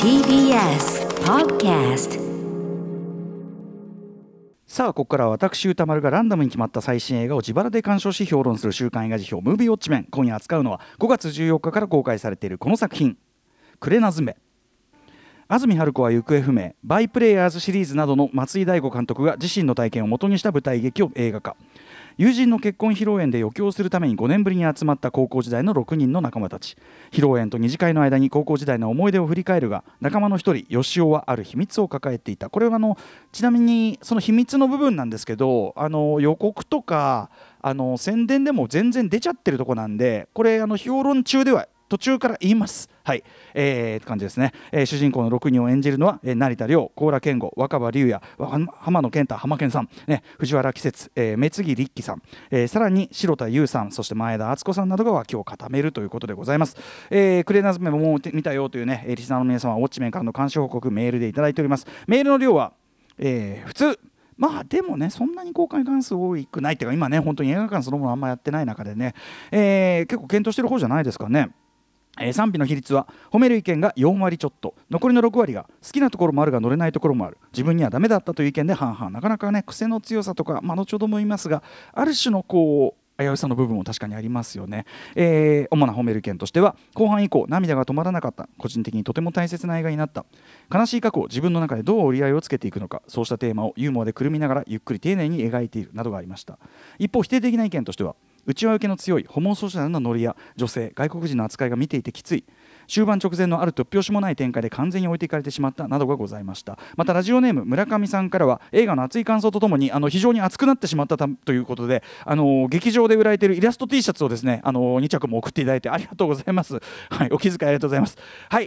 TBS Podcast。さあここからは私歌丸がランダムに決まった最新映画を自腹で鑑賞し評論する週刊映画辞表ムービーウォッチメン。今夜扱うのは5月14日から公開されているこの作品、くれなずめ。安住春子は行方不明、バイプレイヤーズシリーズなどの松井大吾監督が自身の体験を元にした舞台劇を映画化。友人の結婚披露宴で余興するために5年ぶりに集まった高校時代の6人の仲間たち。披露宴と二次会の間に高校時代の思い出を振り返るが、仲間の一人吉尾はある秘密を抱えていた。これはちなみにその秘密の部分なんですけど、予告とか宣伝でも全然出ちゃってるとこなんで、これ評論中では途中から言います。はい、って感じですね。主人公の6人を演じるのは、成田凌、高良健吾、若葉龍也、浜野健太、浜健さん、ね、藤原季節、目次立希さん、さらに白田優さん、そして前田敦子さんなどが脇を固めるということでございます。くれなずめも見たよというね、リスナーの皆様はウォッチメンからの鑑賞報告メールでいただいております。メールの量は、普通まあでもね、そんなに公開関数多くないっていうか、今ね本当に映画館そのものあんまやってない中でね、結構検討してる方じゃないですかね。賛否の比率は褒める意見が4割ちょっと、残りの6割が好きなところもあるが乗れないところもある、自分にはダメだったという意見で半々。なかなかね、癖の強さとか、後ほども言いますが、ある種のこう危うさの部分も確かにありますよね。主な褒める意見としては、後半以降涙が止まらなかった、個人的にとても大切な映画になった、悲しい過去を自分の中でどう折り合いをつけていくのか、そうしたテーマをユーモアでくるみながらゆっくり丁寧に描いている、などがありました。一方、否定的な意見としては、内輪受けの強いホモソーシャルなノリや女性、外国人の扱いが見ていてきつい、終盤直前のある突拍子もない展開で完全に置いていかれてしまった、などがございました。またラジオネーム村上さんからは、映画の熱い感想とともに非常に熱くなってしまったということで、劇場で売られているイラスト T シャツをですね、2着も送っていただいてありがとうございます。はい、お気遣いありがとうございます。はい、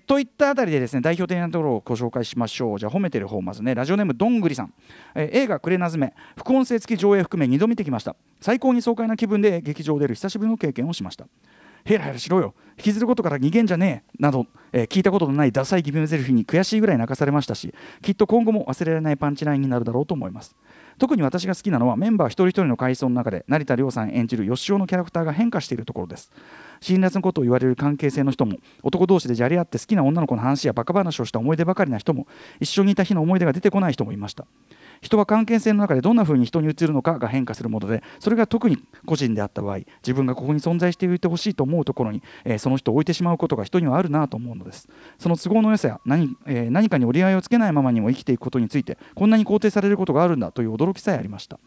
といったあたりでですね、代表的なところをご紹介しましょう。じゃあ褒めてる方、まずね、ラジオネームどんぐりさん、映画くれなずめ、副音声付き上映含め2度見てきました。最高に爽快な気分で劇場を出る久しぶりの経験をしました。ヘラヘラしろよ、引きずることから逃げんじゃねえ、など、聞いたことのないダサいギブメゼルフィに悔しいぐらい泣かされましたし、きっと今後も忘れられないパンチラインになるだろうと思います。特に私が好きなのは、メンバー一人一人の回想の中で成田凌さん演じる吉尾のキャラクターが変化しているところです。辛辣なことを言われる関係性の人も、男同士でじゃれ合って好きな女の子の話やバカ話をした思い出ばかりな人も、一緒にいた日の思い出が出てこない人もいました。人は関係性の中でどんな風に人に映るのかが変化するもので、それが特に個人であった場合、自分がここに存在していてほしいと思うところに、その人を置いてしまうことが人にはあるなと思うのです。その都合の良さや何かに折り合いをつけないままにも生きていくことについて、こんなに肯定されることがあるんだという驚きさえありました。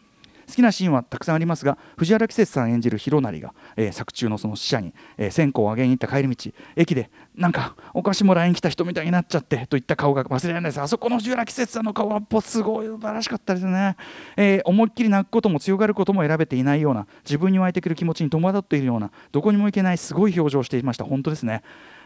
好きなシーンはたくさんありますが、藤原季節さん演じる弘成が、作中のその死者に、線香をあげに行った帰り道、駅でなんかお菓子もらいに来た人みたいになっちゃってといった顔が忘れられないです。あそこの藤原季節さんの顔はすごい素晴らしかったですね。思いっきり泣くことも強がることも選べていないような、自分に湧いてくる気持ちに戸惑っているような、どこにも行けないすごい表情をしていました。本当ですね。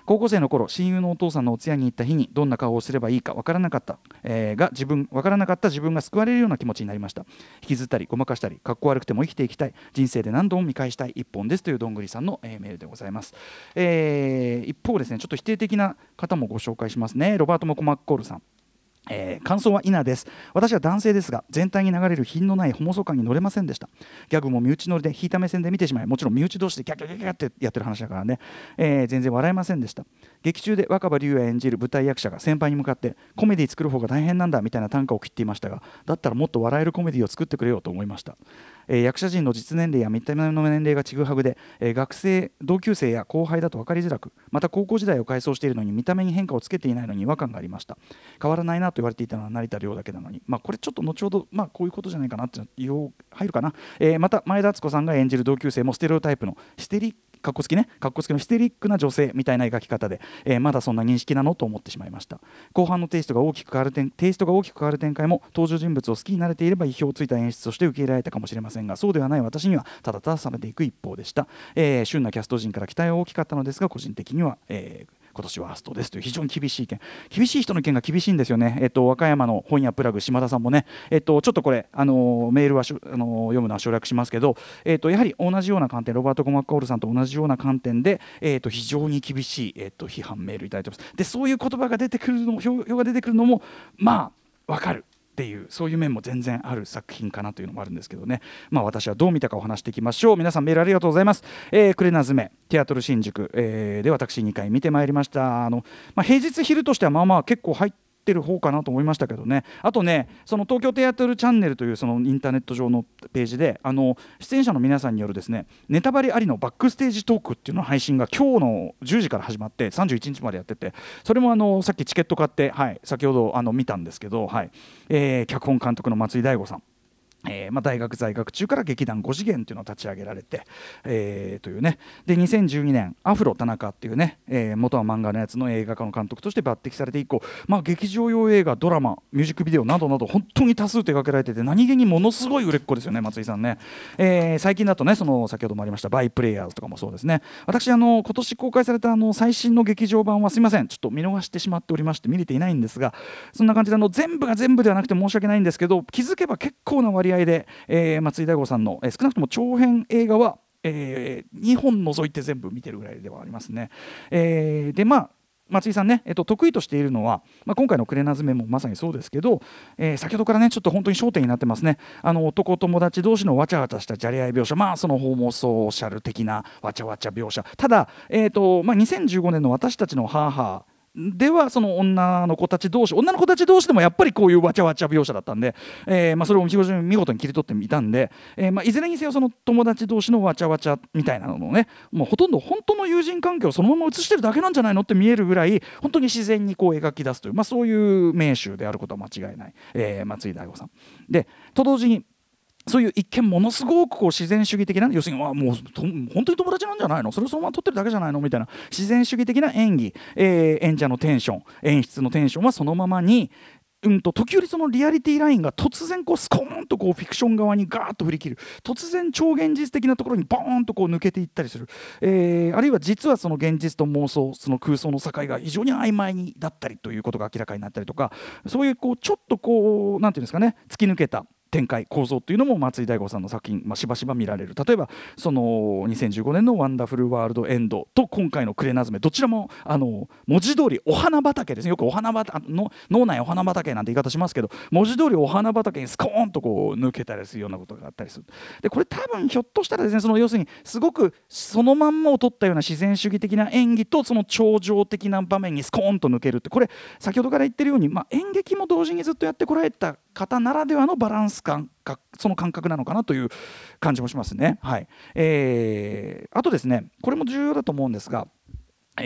高校生の頃、親友のお父さんのお通夜に行った日に、どんな顔をすればいいか分からなかった、分からなかった自分が救われるような気持ちになりました。引きずったりごまかしたり、かっこ悪くても生きていきたい、人生で何度も見返したい一本です、というどんぐりさんの、メールでございます。一方ですね、ちょっと否定的な方もご紹介しますね。ロバート・モコマッコールさん、感想はイナです。私は男性ですが、全体に流れる品のないホモソ感に乗れませんでした。ギャグも身内乗りで引いた目線で見てしまい、もちろん身内同士でギャってやってる話だからね、全然笑えませんでした。劇中で若葉龍也演じる舞台役者が先輩に向かって、コメディ作る方が大変なんだみたいな短歌を切っていましたが、だったらもっと笑えるコメディを作ってくれよと思いました。役者陣の実年齢や見た目の年齢がちぐはぐで、同級生や後輩だと分かりづらく、また高校時代を回想しているのに見た目に変化をつけていないのに違和感がありました。変わらないなと言われていたのは成田凌だけなのに、これちょっと後ほど、こういうことじゃないかなって入るかな。また前田敦子さんが演じる同級生もステレオタイプのかっこつきのヒステリックな女性みたいな描き方で、まだそんな認識なのと思ってしまいました。後半のテイストが大きく変わる展開も、登場人物を好きになれていれば意表をついた演出として受け入れられたかもしれませんが、そうではない私にはただただ冷めていく一方でした。旬なキャスト陣から期待は大きかったのですが、個人的には、今年ワーストです、という非常に厳しい人の意見が厳しいんですよね。和歌山の本屋プラグ島田さんもね、ちょっとこれ、メールは読むのは省略しますけど、やはり同じような観点、ロバート・コマッコールさんと同じような観点で、非常に厳しい、批判メールいただいてます。で、そういう言葉が出てくるのも分かる。っていう、そういう面も全然ある作品かなというのもあるんですけどね、まあ、私はどう見たかお話していきましょう。皆さんメールありがとうございます、クレナズメテアトル新宿、で私2回見てまいりました。平日昼としてはまあまあ結構入ってる方かなと思いましたけどね。あとね、その東京テアトルチャンネルというそのインターネット上のページで出演者の皆さんによるですね、ネタバレありのバックステージトークっていうの配信が今日の10時から始まって31日までやってて、それもさっきチケット買って、はい、先ほど見たんですけど、はい、脚本監督の松井大吾さん、まあ、大学在学中から劇団5次元というのを立ち上げられて、というね。で2012年アフロ田中っていうね、元は漫画のやつの映画化の監督として抜擢されて以降、まあ、劇場用映画、ドラマ、ミュージックビデオなどなど本当に多数手掛けられてて、何気にものすごい売れっ子ですよね、松井さんね。最近だとね、その先ほどもありましたバイプレイヤーズとかもそうですね。私今年公開された最新の劇場版はすいませんちょっと見逃してしまっておりまして見れていないんですが、そんな感じで全部が全部ではなくて申し訳ないんですけど、気づけば結構な割合で松井大吾さんの少なくとも長編映画は、2本除いて全部見てるぐらいではありますね。でまあ松井さんね、得意としているのは、まあ、今回の「クレナズメ」もまさにそうですけど、先ほどからねちょっと本当に焦点になってますね、男友達同士のわちゃわちゃしたじゃれ合い描写、まあそのホモソーシャル的なわちゃわちゃ描写。ただ、まあ、2015年の私たちのハーハーではその女の子たち同士でもやっぱりこういうわちゃわちゃ描写だったんで、まあそれを見事に切り取ってみたんで、まあいずれにせよその友達同士のわちゃわちゃみたいなのをね、もうほとんど本当の友人関係をそのまま映してるだけなんじゃないのって見えるぐらい本当に自然にこう描き出すという、まあそういう名手であることは間違いない、松井大吾さんで、と同時にそういう一見ものすごくこう自然主義的な、要するにもう本当に友達なんじゃないの、それをそのまま撮ってるだけじゃないのみたいな自然主義的な演技、演者のテンション、演出のテンションはそのままに、時折そのリアリティラインが突然こうスコーンとこうフィクション側にガーッと振り切る、突然超現実的なところにボーンとこう抜けていったりする、あるいは実はその現実と妄想、その空想の境が非常に曖昧にだったりということが明らかになったりとか、そういうこうちょっとこうなんていうんですかね、突き抜けた展開構造というのも松井大吾さんの作品、まあ、しばしば見られる。例えばその2015年のワンダフルワールドエンドと今回のクレナズメ、どちらも文字通りお花畑ですね。よくお花畑の脳内お花畑なんて言い方しますけど、文字通りお花畑にスコーンとこう抜けたりするようなことがあったりする。でこれ多分ひょっとしたらですね、その要するにすごくそのまんまを取ったような自然主義的な演技とその超常的な場面にスコーンと抜けるって、これ先ほどから言ってるように、まあ、演劇も同時にずっとやってこられた方ならではのバランス感覚、その感覚なのかなという感じもしますね、はい。あとですね、これも重要だと思うんですが、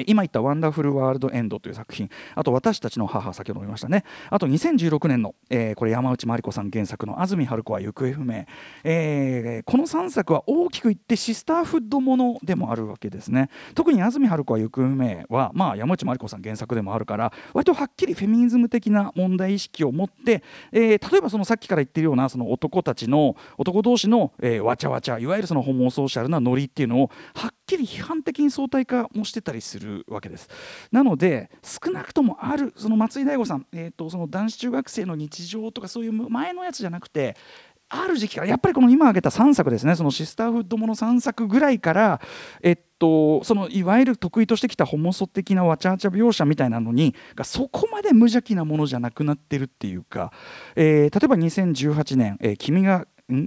今言ったワンダフルワールドエンドという作品、あと私たちの母、先ほど見ましたね。あと2016年の、これ山内真理子さん原作の安住春子は行方不明、この3作は大きく言ってシスターフッドものでもあるわけですね。特に安住春子は行方不明は、まあ、山内真理子さん原作でもあるから割とはっきりフェミニズム的な問題意識を持って、例えばそのさっきから言ってるようなその男同士の、わちゃわちゃ、いわゆるそのホモソーシャルなノリっていうのをはっきり批判的に相対化もしてたりするわけです。なので少なくともあるその松井大吾さん、その男子中学生の日常とかそういう前のやつじゃなくて、ある時期からやっぱりこの今挙げた3作ですね、そのシスターフッドもの3作ぐらいから、そのいわゆる得意としてきたホモソ的なわちゃわちゃ描写みたいなのにそこまで無邪気なものじゃなくなってるっていうか、例えば2018年、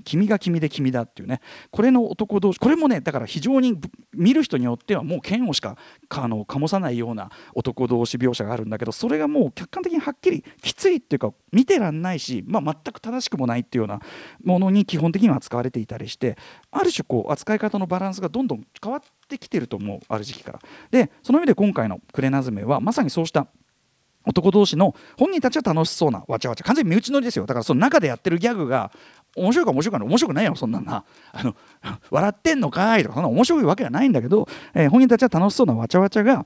君が君で君だっていうね、これの男同士、これもねだから非常に見る人によってはもう嫌悪しか醸さないような男同士描写があるんだけど、それがもう客観的にはっきりきついっていうか見てらんないし、まあ、全く正しくもないっていうようなものに基本的には扱われていたりして、ある種こう扱い方のバランスがどんどん変わってきてると思う、ある時期から。でその意味で今回の「クレナズメ」はまさにそうした男同士の本人たちは楽しそうなわちゃわちゃ、完全に身内乗りですよ。だからその中でやってるギャグが面白いか面白くないよ、そんなんな笑ってんのかいとかそんな面白いわけじゃないんだけど、本人たちは楽しそうなわちゃわちゃが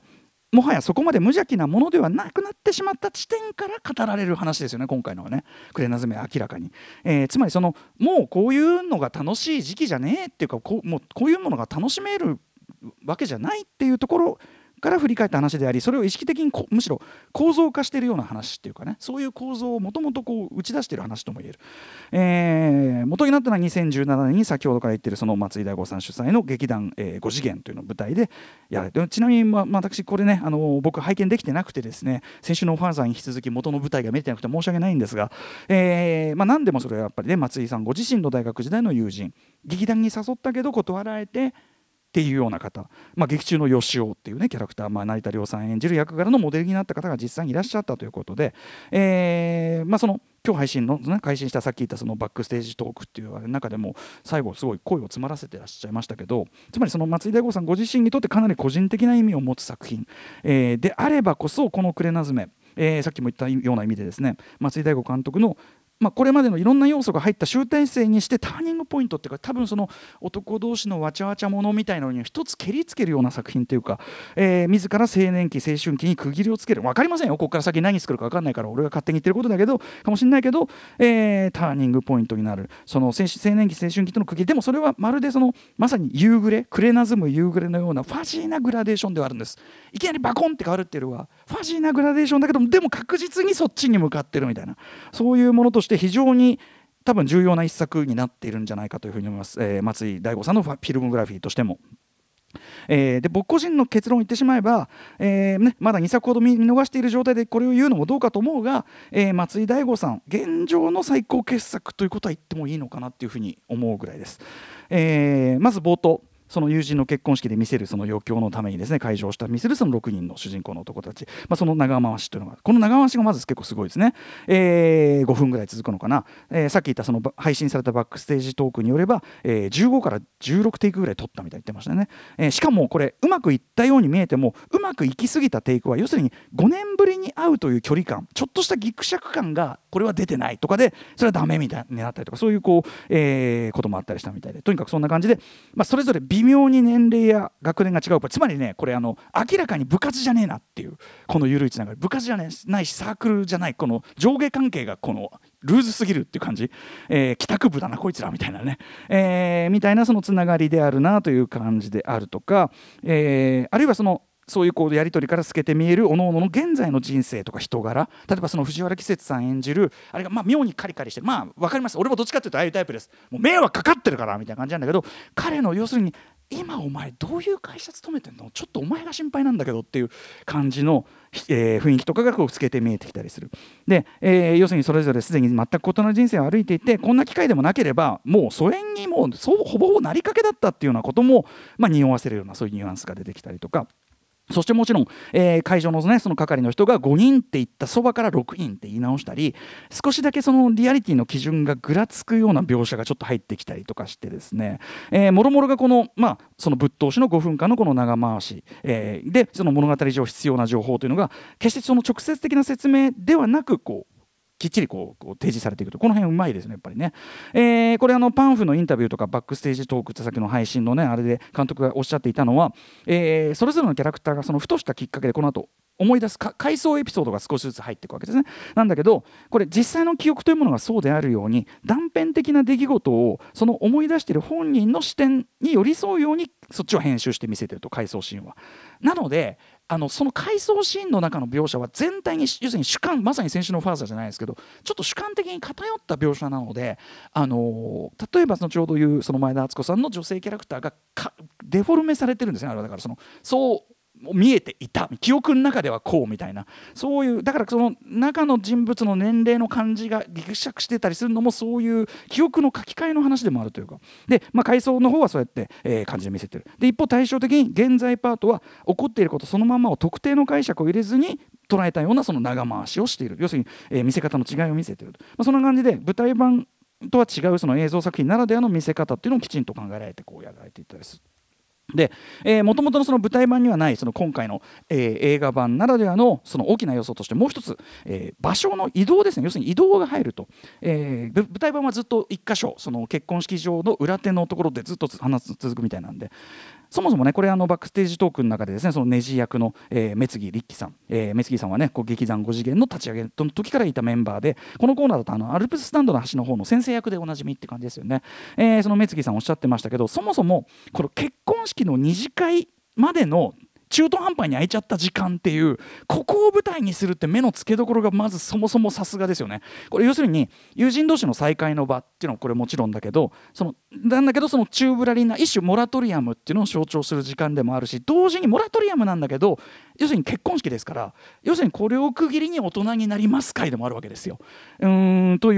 もはやそこまで無邪気なものではなくなってしまった地点から語られる話ですよね、今回のはね、クレナズメは明らかに、つまりそのもうこういうのが楽しい時期じゃねえっていうか、もうこういうものが楽しめるわけじゃないっていうところから振り返った話であり、それを意識的にむしろ構造化しているような話っていうかね、そういう構造をもともと打ち出している話とも言える。元になったのは2017年に先ほどから言っているその松井大悟さん主催の劇団5次元というのを舞台でやられて、ちなみに私これね、僕拝見できてなくてですね、先週のオファーさんに引き続き元の舞台が見れてなくて申し訳ないんですが、何でもそれはやっぱりね、松井さんご自身の大学時代の友人、劇団に誘ったけど断られてっていうような方、劇中の吉尾っていうねキャラクター、成田凌さん演じる役柄のモデルになった方が実際にいらっしゃったということで、その今日配信したさっき言ったそのバックステージトークっていうあれの中でも最後すごい声を詰まらせてらっしゃいましたけど、つまりその松井大悟さんご自身にとってかなり個人的な意味を持つ作品、であればこそこのくれなずめ、さっきも言ったような意味でですね、松井大悟監督のこれまでのいろんな要素が入った集大成にしてターニングポイントっていうか、多分その男同士のわちゃわちゃものみたいなのに一つ蹴りつけるような作品というか、自ら青年期青春期に区切りをつける、分かりませんよここから先何作るか分かんないから俺が勝手に言ってることだけどかもしれないけど、ターニングポイントになるその青年期青春期との区切りでも、それはまるでそのまさに夕暮れ、くれなずむ夕暮れのようなファジーなグラデーションではあるんです。いきなりバコンって変わるっていうのはファジーなグラデーションだけども、でも確実にそっちに向かってるみたいな、そういうものとして非常に多分重要な一作になっているんじゃないかというふうに思います、松井大悟さんのフィルムグラフィーとしても、で僕個人の結論を言ってしまえば、まだ2作ほど見逃している状態でこれを言うのもどうかと思うが、松井大悟さん現状の最高傑作ということは言ってもいいのかなというふうに思うぐらいです、まず冒頭その友人の結婚式で見せるその余興のためにですね会場を見せるその6人の主人公の男たち、その長回しというのが、この長回しがまず結構すごいですね、5分ぐらい続くのかな、さっき言ったその配信されたバックステージトークによれば、15から16テイクぐらい撮ったみたいに言ってましたね、しかもこれうまくいったように見えてもうまくいきすぎたテイクは要するに5年ぶりに会うという距離感、ちょっとしたギクシャク感がこれは出てないとかでそれはダメみたいになったりとか、そういうこともあったりしたみたいで、とにかくそんな感じで、それぞれ微妙に年齢や学年が違う、つまりねこれ明らかに部活じゃねえなっていう、この緩いつながり、部活じゃないしサークルじゃない、この上下関係がこのルーズすぎるっていう感じ、帰宅部だなこいつらみたいなね、みたいなそのつながりであるなという感じであるとか、あるいはそういうやり取りから透けて見える各々の現在の人生とか人柄、例えばその藤原季節さん演じるあれが妙にカリカリして、分かります、俺もどっちかというとああいうタイプです、もう迷惑かかってるからみたいな感じなんだけど、彼の要するに今お前どういう会社勤めてんの、ちょっとお前が心配なんだけどっていう感じの、雰囲気とかが透けて見えてきたりする。で、要するにそれぞれすでに全く異なる人生を歩いていて、こんな機会でもなければもう疎遠にもうほぼほぼなりかけだったっていうようなことも匂わせるようなそういうニュアンスが出てきたりとか。そしてもちろん、会場のねその係の人が5人って言ったそばから6人って言い直したり、少しだけそのリアリティの基準がぐらつくような描写がちょっと入ってきたりとかしてですね、もろもろがこのそのぶっ通しの5分間のこの長回し、でその物語上必要な情報というのが決してその直接的な説明ではなくきっちり提示されていくと、この辺うまいですねやっぱりね、これパンフのインタビューとかバックステージトークってさっきの配信のねあれで監督がおっしゃっていたのは、それぞれのキャラクターがそのふとしたきっかけでこの後思い出す回想エピソードが少しずつ入っていくわけですね。なんだけどこれ実際の記憶というものがそうであるように、断片的な出来事をその思い出している本人の視点に寄り添うようにそっちを編集して見せていると、回想シーンは。なのでその回想シーンの中の描写は全体に要するに主観、まさに先週のファーザーじゃないですけどちょっと主観的に偏った描写なので、例えばちょうど言うその前田敦子さんの女性キャラクターがデフォルメされてるんですね。あれはだからそう見えていた、記憶の中ではこうみたいな、そういうだからその中の人物の年齢の感じがギクシャクしてたりするのもそういう記憶の書き換えの話でもあるというかで、回想の方はそうやって、感じで見せてる。で一方対照的に現在パートは起こっていることそのままを特定の解釈を入れずに捉えたようなその長回しをしている、要するに、見せ方の違いを見せている、そんな感じで舞台版とは違うその映像作品ならではの見せ方っていうのをきちんと考えられてやられていったりする。で、元々 その舞台版にはないその今回の、映画版ならではのその大きな要素としてもう一つ、場所の移動ですね。要するに移動が入ると、舞台版はずっと一箇所その結婚式場の裏手のところでずっと話続くみたいなんで、そもそもねこれバックステージトークの中でですねそのネジ役の、目次立輝さん、目次さんはね劇団5次元の立ち上げの時からいたメンバーで、このコーナーだとアルプススタンドの端の方の先生役でおなじみって感じですよね、その目次さんおっしゃってましたけど、そもそもこの結婚式の二次会までの中途半端に空いちゃった時間っていう、ここを舞台にするって目の付けどころがまずそもそもさすがですよね。これ要するに友人同士の再会の場っていうのはこれもちろんだけど、その宙ぶらりんな一種モラトリアムっていうのを象徴する時間でもあるし、同時にモラトリアムなんだけど、要するに結婚式ですから、要するにこれを区切りに大人になります会でもあるわけですよ。とい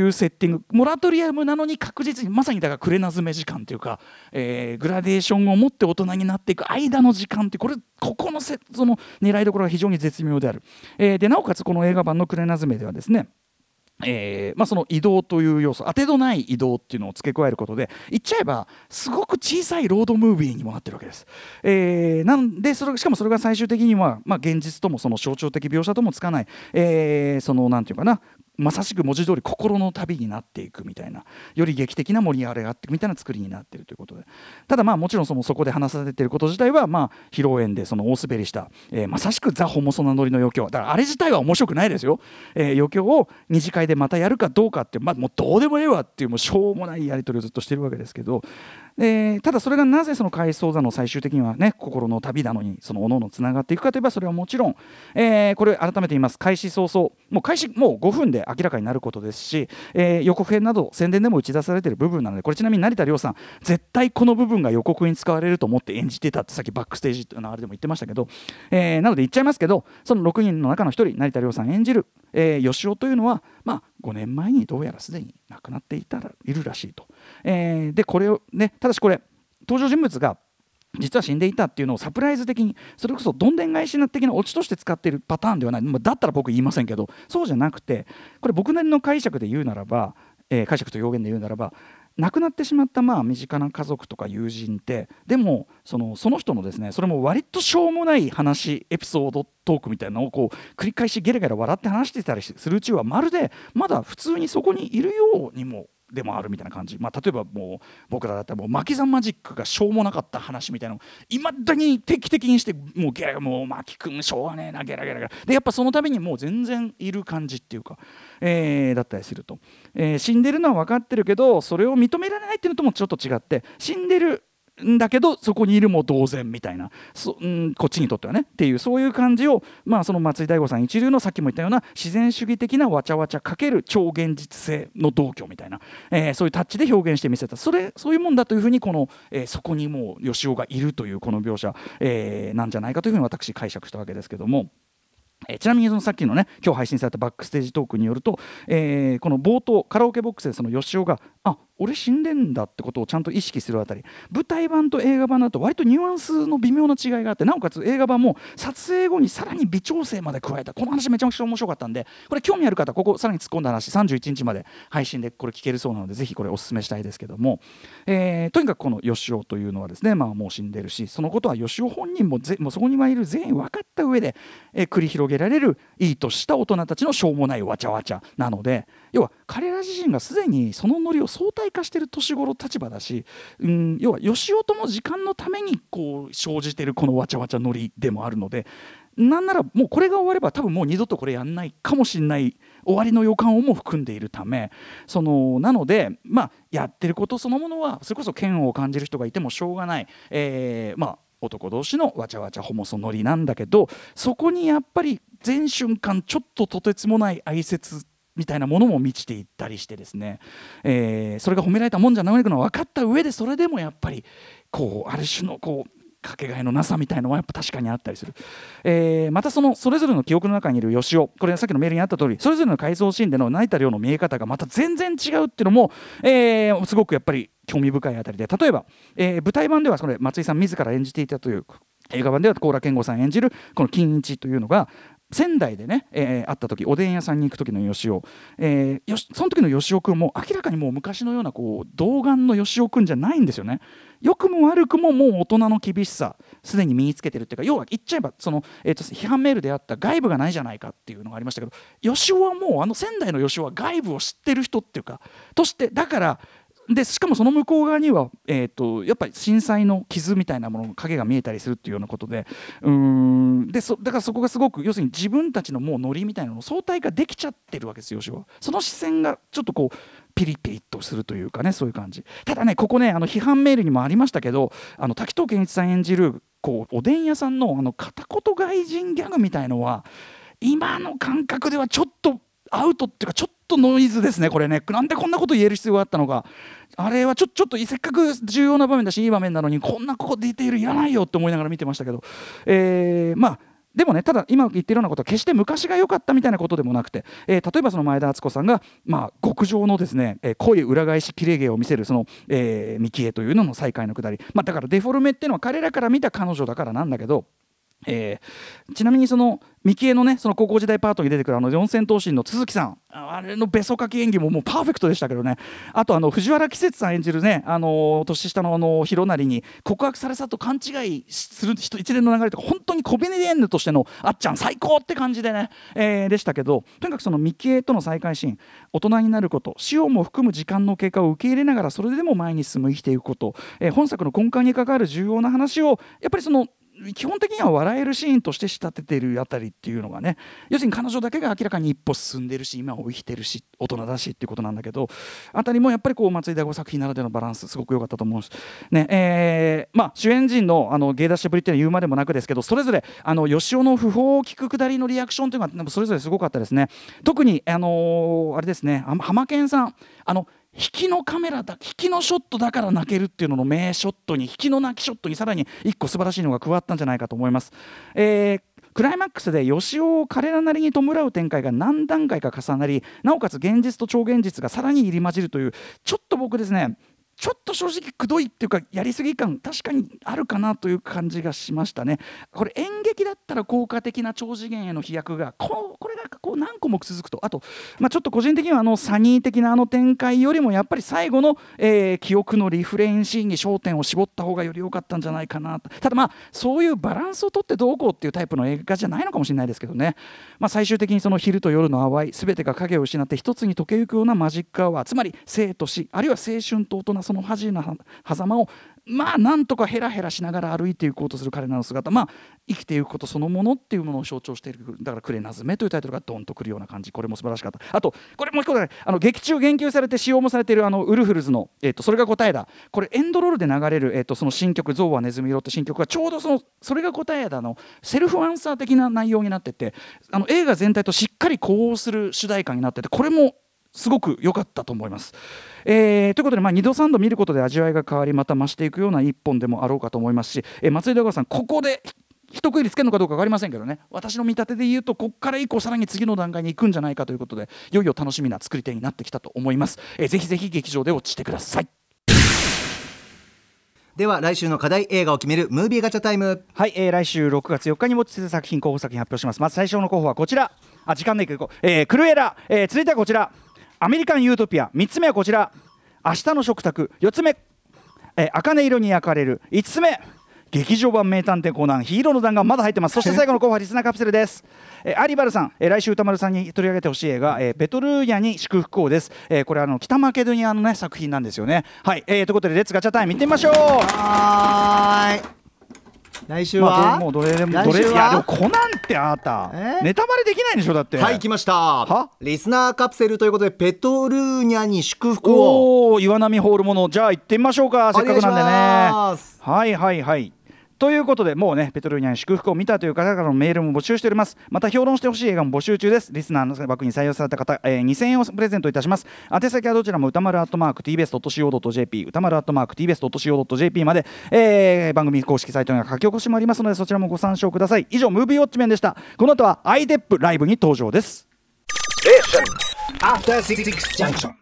うセッティング、モラトリアムなのに確実にまさにだからくれなずめ時間というか、グラデーションを持って大人になっていく間の時間って、ここのその狙いどころが非常に絶妙である。でなおかつこの映画版のくれなずめではですね、その移動という要素、当てのない移動っていうのを付け加えることで、言っちゃえばすごく小さいロードムービーにもなってるわけです、なんでしかもそれが最終的には、現実ともその象徴的描写ともつかない、そのなんていうかな、まさしく文字通り心の旅になっていくみたいな、より劇的な盛り上がりがあってみたいな作りになっているということで、ただもちろんそこで話されていること自体は披露宴でその大滑りした、まさしくザ・ホモソナノリの余興だから、あれ自体は面白くないですよ、余興を二次会でまたやるかどうかって、もうどうでもええわっていう、もうしょうもないやり取りをずっとしてるわけですけど、ただそれがなぜその回想座の最終的にはね、心の旅なのにそのおのおのつながっていくかといえば、それはもちろん、これ改めて言います、開始早々もう5分で明らかになることですし、予告編など宣伝でも打ち出されている部分なので、これちなみに成田凌さん絶対この部分が予告に使われると思って演じてたって、さっきバックステージのあれでも言ってましたけど、なので言っちゃいますけど、その6人の中の1人、成田凌さん演じる、吉尾というのは、5年前にどうやらすでに亡くなっているらしいと、でこれをね、ただしこれ登場人物が実は死んでいたっていうのをサプライズ的に、それこそどんでん返し的なオチとして使っているパターンではない、だったら僕言いませんけど、そうじゃなくて、これ僕なりの解釈で言うならば、解釈と表現で言うならば、亡くなってしまった身近な家族とか友人って、でもその人のですね、それも割としょうもない話、エピソードトークみたいなのを繰り返しゲラゲラ笑って話してたりするうちは、まるでまだ普通にそこにいるようにもでもあるみたいな感じ、例えばもう僕らだったら巻き算マジックがしょうもなかった話みたいなのをいまだに定期的にして、もう巻き君しょうがねえなゲラゲラゲラで、やっぱその度にもう全然いる感じっていうか、だったりすると、死んでるのは分かってるけどそれを認められないっていうのともちょっと違って、死んでるんだけどそこにいるも同然みたいな、こっちにとってはねっていう、そういう感じを、その松井大悟さん一流のさっきも言ったような自然主義的なわちゃわちゃかける超現実性の同居みたいな、そういうタッチで表現してみせた、そういうもんだというふうに、そこにもう吉尾がいるというこの描写、なんじゃないかというふうに私解釈したわけですけども、ちなみにさっきのね、今日配信されたバックステージトークによると、この冒頭カラオケボックスでその吉尾が俺死んでんだってことをちゃんと意識するあたり、舞台版と映画版だと割とニュアンスの微妙な違いがあって、なおかつ映画版も撮影後にさらに微調整まで加えた、この話めちゃくちゃ面白かったんで、これ興味ある方ここさらに突っ込んだ話31日まで配信でこれ聞けるそうなので、ぜひこれおすすめしたいですけども、とにかくこの吉尾というのはですね、もう死んでるし、そのことは吉尾本人もうそこにはいる全員分かった上で、繰り広げられるいいとした大人たちのしょうもないわちゃわちゃなので、要は彼ら自身がすでにそのノリを相対化している年頃立場だし、要は吉尾とも時間のために生じているこのわちゃわちゃノリでもあるので、なんならもうこれが終われば多分もう二度とこれやんないかもしれない終わりの予感をも含んでいるため、なのでやってることそのものはそれこそ嫌悪を感じる人がいてもしょうがない、男同士のわちゃわちゃホモソノリなんだけど、そこにやっぱり全瞬間ちょっととてつもない哀切みたいなものも満ちていったりしてですね、それが褒められたもんじゃないのは分かった上で、それでもやっぱりある種のかけがえのなさみたいなのはやっぱ確かにあったりする、またそれぞれの記憶の中にいる吉尾、これさっきのメールにあった通り、それぞれの回想シーンでの成田凌の見え方がまた全然違うっていうのも、すごくやっぱり興味深いあたりで、例えば、舞台版ではそれ松井さん自ら演じていたという、映画版では高良健吾さん演じるこの金一というのが仙台でね、会った時おでん屋さんに行く時の吉尾、その時の吉尾くんも明らかにもう昔のような童顔の吉尾くんじゃないんですよね。良くも悪くももう大人の厳しさすでに身につけてるっていうか、要は言っちゃえば批判メールであった外部がないじゃないかっていうのがありましたけど、吉尾はもう仙台の吉尾は外部を知ってる人っていうかとして、だからでしかもその向こう側には、やっぱり震災の傷みたいなものの影が見えたりするっていうようなことで、だからそこがすごく要するに自分たちのもうノリみたいなのを相対化できちゃってるわけですよ。吉尾はその視線がちょっとピリピリっとするというかね、そういう感じ。ただね、ここね、批判メールにもありましたけど、滝藤賢一さん演じるこうおでん屋さんの片言外人ギャグみたいのは今の感覚ではちょっとアウトっていうか、ちょっとノイズですね、これね。なんでこんなこと言える必要があったのか。あれはちょっとせっかく重要な場面だし、いい場面なのにこんなここディテールいらないよって思いながら見てましたけど、まあでもね、ただ今言ってるようなことは決して昔が良かったみたいなことでもなくて、例えばその前田敦子さんが、まあ、極上のですね、濃い裏返し切れ芸を見せるその、ミキエというのの再会のくだり、まあ、だからデフォルメっていうのは彼らから見た彼女だからなんだけど、ちなみにそのミキエのね、その高校時代パートに出てくる四千頭身の都築さん、あれのべそかき演技ももうパーフェクトでしたけどね。あと藤原季節さん演じるね、年下の弘成に告白されたと勘違いする人、一連の流れとか本当にコベネデンヌとしてのあっちゃん最高って感じでね、でしたけど、とにかくそのミキエとの再会シーン、大人になること、死をも含む時間の経過を受け入れながらそれでも前に進む生きていくこと、本作の根幹に関わる重要な話をやっぱりその基本的には笑えるシーンとして仕立てているあたりっていうのがね、要するに彼女だけが明らかに一歩進んでるし、今を生きてるし、大人だしっていうことなんだけど、あたりもやっぱりこう松井大悟作品ならではのバランスすごく良かったと思うし、ね、まあ、主演陣の芸出しぶりっていうのは言うまでもなくですけど、それぞれ吉尾の訃報を聞くくだりのリアクションというのがそれぞれすごかったですね。特にあれですね、浜健さん、引きのカメラだ、引きのショットだから泣けるっていうのの名ショットに、引きの泣きショットにさらに一個素晴らしいのが加わったんじゃないかと思います。クライマックスで吉尾を彼らなりに弔う展開が何段階か重なり、なおかつ現実と超現実がさらに入り混じるという、ちょっと僕ですね、ちょっと正直くどいっていうか、やりすぎ感確かにあるかなという感じがしましたね。これ演劇だったら効果的な超次元への飛躍がこれがこう何個も続くと、あと、まあ、ちょっと個人的にはサニー的な展開よりもやっぱり最後の、記憶のリフレインシーンに焦点を絞った方がより良かったんじゃないかなと。ただまあそういうバランスをとってどうこうっていうタイプの映画じゃないのかもしれないですけどね、まあ、最終的にその昼と夜の淡い全てが影を失って一つに溶けゆくようなマジックアワー、つまり生と死、あるいは青春と大人、その恥な狭間をまあなんとかヘラヘラしながら歩いていこうとする彼らの姿、まあ生きていくことそのものっていうものを象徴している。だから「くれなずめ」というタイトルがドンとくるような感じ、これも素晴らしかった。あとこれもう一個ね、劇中言及されて使用もされているウルフルズの「それが答えだ」、これエンドロールで流れるその新曲「ゾウはネズミ色」って新曲がちょうど「それが答えだ」のセルフアンサー的な内容になってて、映画全体としっかり呼応する主題歌になってて、これもすごく良かったと思います。ということで、まあ、2度3度見ることで味わいが変わり、また増していくような一本でもあろうかと思いますし、松井大悟さん、ここで一区切りつけるのかどうか分かりませんけどね、私の見立てで言うとここから以降さらに次の段階に行くんじゃないかということで、いよいよ楽しみな作り手になってきたと思います。ぜひぜひ劇場で落ちてください。では来週の課題映画を決めるムービーガチャタイム。はい、来週6月4日にウォッチする作品、候補作品発表します。まず最初の候補はこちら、時間でいくよ、クルエラ、続いてはこちら、アメリカンユートピア。3つ目はこちら、明日の食卓。4つ目、茜色に焼かれる。5つ目、劇場版名探偵コナンヒーローの弾丸、まだ入ってます。そして最後の候補はリスナーカプセルです。アリバルさん、来週歌丸さんに取り上げてほしい映画、ベトルーヤに祝福をです。これは北マケドニアの、ね、作品なんですよね。はい、ということでレッツガチャタイム行ってみましょう。はーい、来週は、まあ、どれいやでもコナンってあなたネタバレできないでしょ。だってはい来ましたはリスナーカプセルということで、ペトルーニャに祝福を、お岩波ホールもの、じゃあ行ってみましょうか、せっかくなんでね。はいはいはい、ということで、もうねペトルーニャに祝福を見たという方からのメールも募集しております。また評論してほしい映画も募集中です。リスナーの枠に採用された方、2000円をプレゼントいたします。宛先はどちらも歌丸@tbs.co.jp、 歌丸@tbs.co.jp まで、番組公式サイトには書き起こしもありますので、そちらもご参照ください。以上ムービーウォッチメンでした。この後は IDEP ライブに登場です。えっ